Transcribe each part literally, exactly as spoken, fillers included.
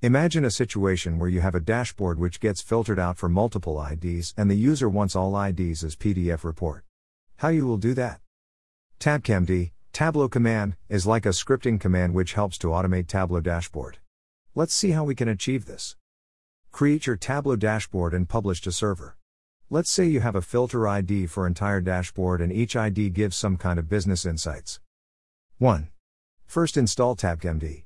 Imagine a situation where you have a dashboard which gets filtered out for multiple I Ds and the user wants all I Ds as P D F report. How you will do that? Tabcmd, Tableau command, is like a scripting command which helps to automate Tableau dashboard. Let's see how we can achieve this. Create your Tableau dashboard and publish to server. Let's say you have a filter I D for entire dashboard and each I D gives some kind of business insights. one. First install Tabcmd.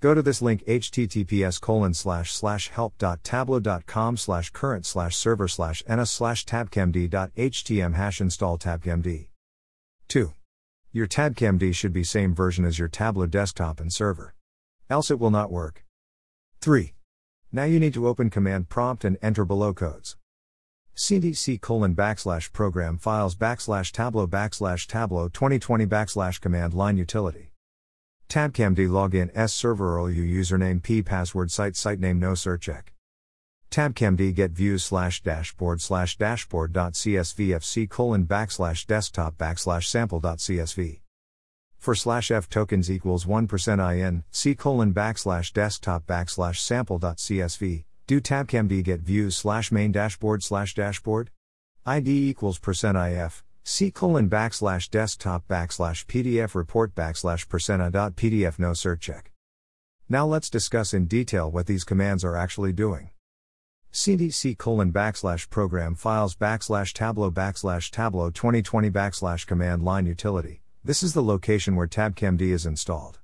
Go to this link h t t p s colon slash slash help dot tableau dot com slash current slash server slash n s slash tabcmd dot h t m slash install tabcmd. two. Your Tabcmd should be same version as your Tableau desktop and server. Else it will not work. three. Now you need to open command prompt and enter below codes. cdc colon backslash program files backslash tableau backslash tableau 2020 backslash command line utility. Tabcmd login s server O L U username p password site site name no search check. Tabcmd get views slash dashboard slash dashboard dot csvfc colon backslash desktop backslash sample dot csv. For slash f tokens equals one percent in c colon backslash desktop backslash sample dot csv. Do tabcmd get views slash main dashboard slash dashboard id equals percent if. C colon backslash desktop backslash pdf report backslash percenta dot pdf no search check. Now let's discuss in detail what these commands are actually doing. cdc colon backslash program files backslash tableau backslash tableau 2020 backslash command line utility. This is the location where tabcmd is installed.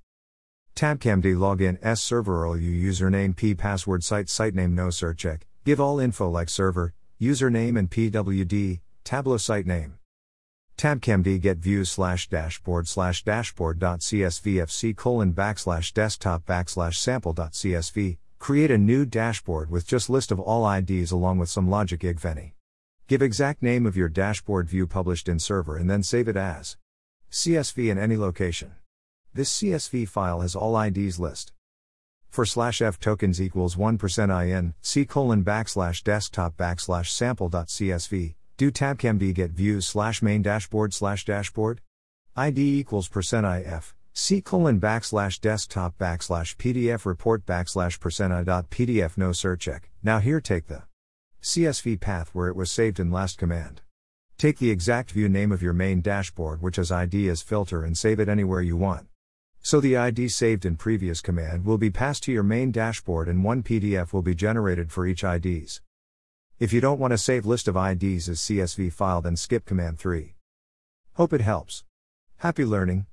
Tabcmd login s server O L U username p password site site name no search check. Give all info like server username and pwd tableau site name. Tabcmd get views slash dashboard slash dashboard dot csvfc colon backslash desktop backslash sample dot csv. Create a new dashboard with just list of all I Ds along with some logic if any. Give exact name of your dashboard view published in server and then save it as csv in any location. This csv file has all I Ds list. For slash f tokens equals one percent in c colon backslash desktop backslash sample dot csv. Do tabcmd get views slash main dashboard slash dashboard? I D equals percent if, c colon backslash desktop backslash pdf report backslash percent I dot pdf no search check. Now here take the csv path where it was saved in last command. Take the exact view name of your main dashboard which has I D as filter and save it anywhere you want. So the I D saved in previous command will be passed to your main dashboard and one P D F will be generated for each I Ds. If you don't want to save list of I Ds as C S V file then skip command three. Hope it helps. Happy learning.